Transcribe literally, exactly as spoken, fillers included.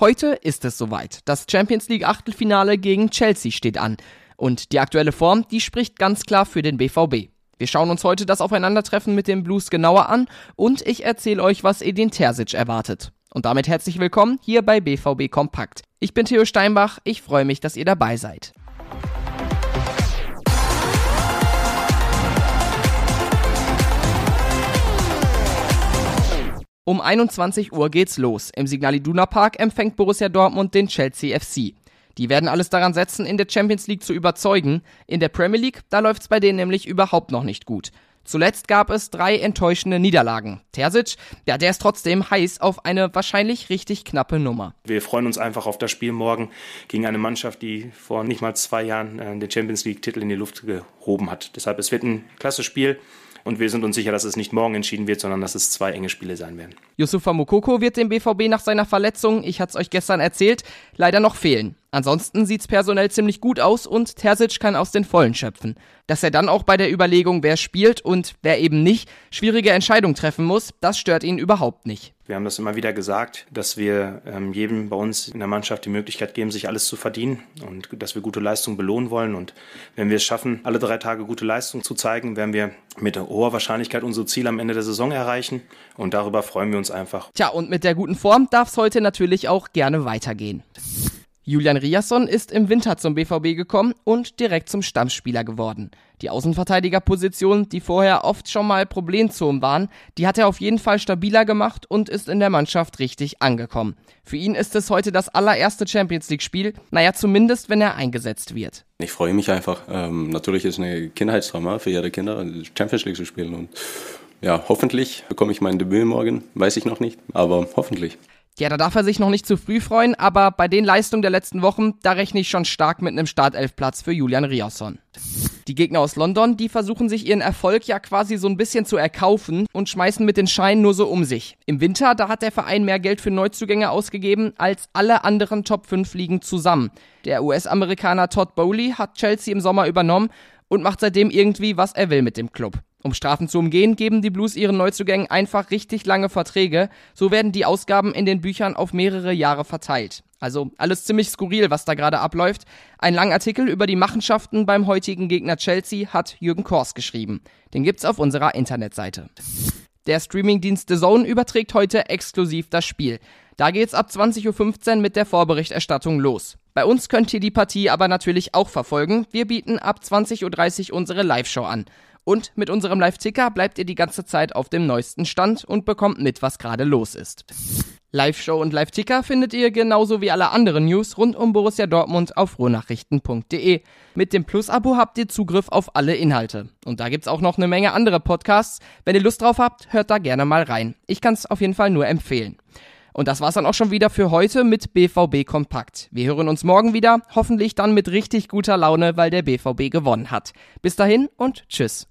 Heute ist es soweit. Das Champions-League-Achtelfinale gegen Chelsea steht an. Und die aktuelle Form, die spricht ganz klar für den B V B. Wir schauen uns heute das Aufeinandertreffen mit den Blues genauer an und ich erzähle euch, was Edin Terzic erwartet. Und damit herzlich willkommen hier bei B V B Kompakt. Ich bin Theo Steinbach, ich freue mich, dass ihr dabei seid. Um einundzwanzig Uhr geht's los. Im Signal Iduna Park empfängt Borussia Dortmund den Chelsea F C. Die werden alles daran setzen, in der Champions League zu überzeugen. In der Premier League, da läuft's bei denen nämlich überhaupt noch nicht gut. Zuletzt gab es drei enttäuschende Niederlagen. Terzic, ja, der ist trotzdem heiß auf eine wahrscheinlich richtig knappe Nummer. Wir freuen uns einfach auf das Spiel morgen gegen eine Mannschaft, die vor nicht mal zwei Jahren den Champions League-Titel in die Luft gehoben hat. Deshalb, es wird ein klasse Spiel. Und wir sind uns sicher, dass es nicht morgen entschieden wird, sondern dass es zwei enge Spiele sein werden. Youssoufa Moukoko wird dem B V B nach seiner Verletzung, ich hatte es euch gestern erzählt, leider noch fehlen. Ansonsten sieht es personell ziemlich gut aus und Terzic kann aus den Vollen schöpfen. Dass er dann auch bei der Überlegung, wer spielt und wer eben nicht, schwierige Entscheidungen treffen muss, das stört ihn überhaupt nicht. Wir haben das immer wieder gesagt, dass wir ähm, jedem bei uns in der Mannschaft die Möglichkeit geben, sich alles zu verdienen und dass wir gute Leistung belohnen wollen. Und wenn wir es schaffen, alle drei Tage gute Leistung zu zeigen, werden wir mit hoher Wahrscheinlichkeit unser Ziel am Ende der Saison erreichen. Und darüber freuen wir uns einfach. Tja, und mit der guten Form darf es heute natürlich auch gerne weitergehen. Julian Ryerson ist im Winter zum B V B gekommen und direkt zum Stammspieler geworden. Die Außenverteidigerposition, die vorher oft schon mal Problemzonen waren, die hat er auf jeden Fall stabiler gemacht und ist in der Mannschaft richtig angekommen. Für ihn ist es heute das allererste Champions-League-Spiel, naja, zumindest wenn er eingesetzt wird. Ich freue mich einfach. Ähm, natürlich ist es eine Kindheitstrauma für jede Kinder, Champions-League zu spielen. Und ja, hoffentlich bekomme ich mein Debüt morgen, weiß ich noch nicht, aber hoffentlich. Ja, da darf er sich noch nicht zu früh freuen, aber bei den Leistungen der letzten Wochen, da rechne ich schon stark mit einem Startelfplatz für Julian Ryerson. Die Gegner aus London, die versuchen sich ihren Erfolg ja quasi so ein bisschen zu erkaufen und schmeißen mit den Scheinen nur so um sich. Im Winter, da hat der Verein mehr Geld für Neuzugänge ausgegeben als alle anderen Top fünf Ligen zusammen. Der U S-Amerikaner Todd Boehly hat Chelsea im Sommer übernommen und macht seitdem irgendwie, was er will mit dem Club. Um Strafen zu umgehen, geben die Blues ihren Neuzugängen einfach richtig lange Verträge. So werden die Ausgaben in den Büchern auf mehrere Jahre verteilt. Also alles ziemlich skurril, was da gerade abläuft. Ein langer Artikel über die Machenschaften beim heutigen Gegner Chelsea hat Jürgen Kors geschrieben. Den gibt's auf unserer Internetseite. Der Streamingdienst The Zone überträgt heute exklusiv das Spiel. Da geht's ab zwanzig Uhr fünfzehn mit der Vorberichterstattung los. Bei uns könnt ihr die Partie aber natürlich auch verfolgen. Wir bieten ab zwanzig Uhr dreißig unsere Live-Show an. Und mit unserem Live-Ticker bleibt ihr die ganze Zeit auf dem neuesten Stand und bekommt mit, was gerade los ist. Live-Show und Live-Ticker findet ihr genauso wie alle anderen News rund um Borussia Dortmund auf ruhr nachrichten punkt de. Mit dem Plus-Abo habt ihr Zugriff auf alle Inhalte. Und da gibt's auch noch eine Menge andere Podcasts. Wenn ihr Lust drauf habt, hört da gerne mal rein. Ich kann's auf jeden Fall nur empfehlen. Und das war's dann auch schon wieder für heute mit B V B Kompakt. Wir hören uns morgen wieder, hoffentlich dann mit richtig guter Laune, weil der B V B gewonnen hat. Bis dahin und tschüss.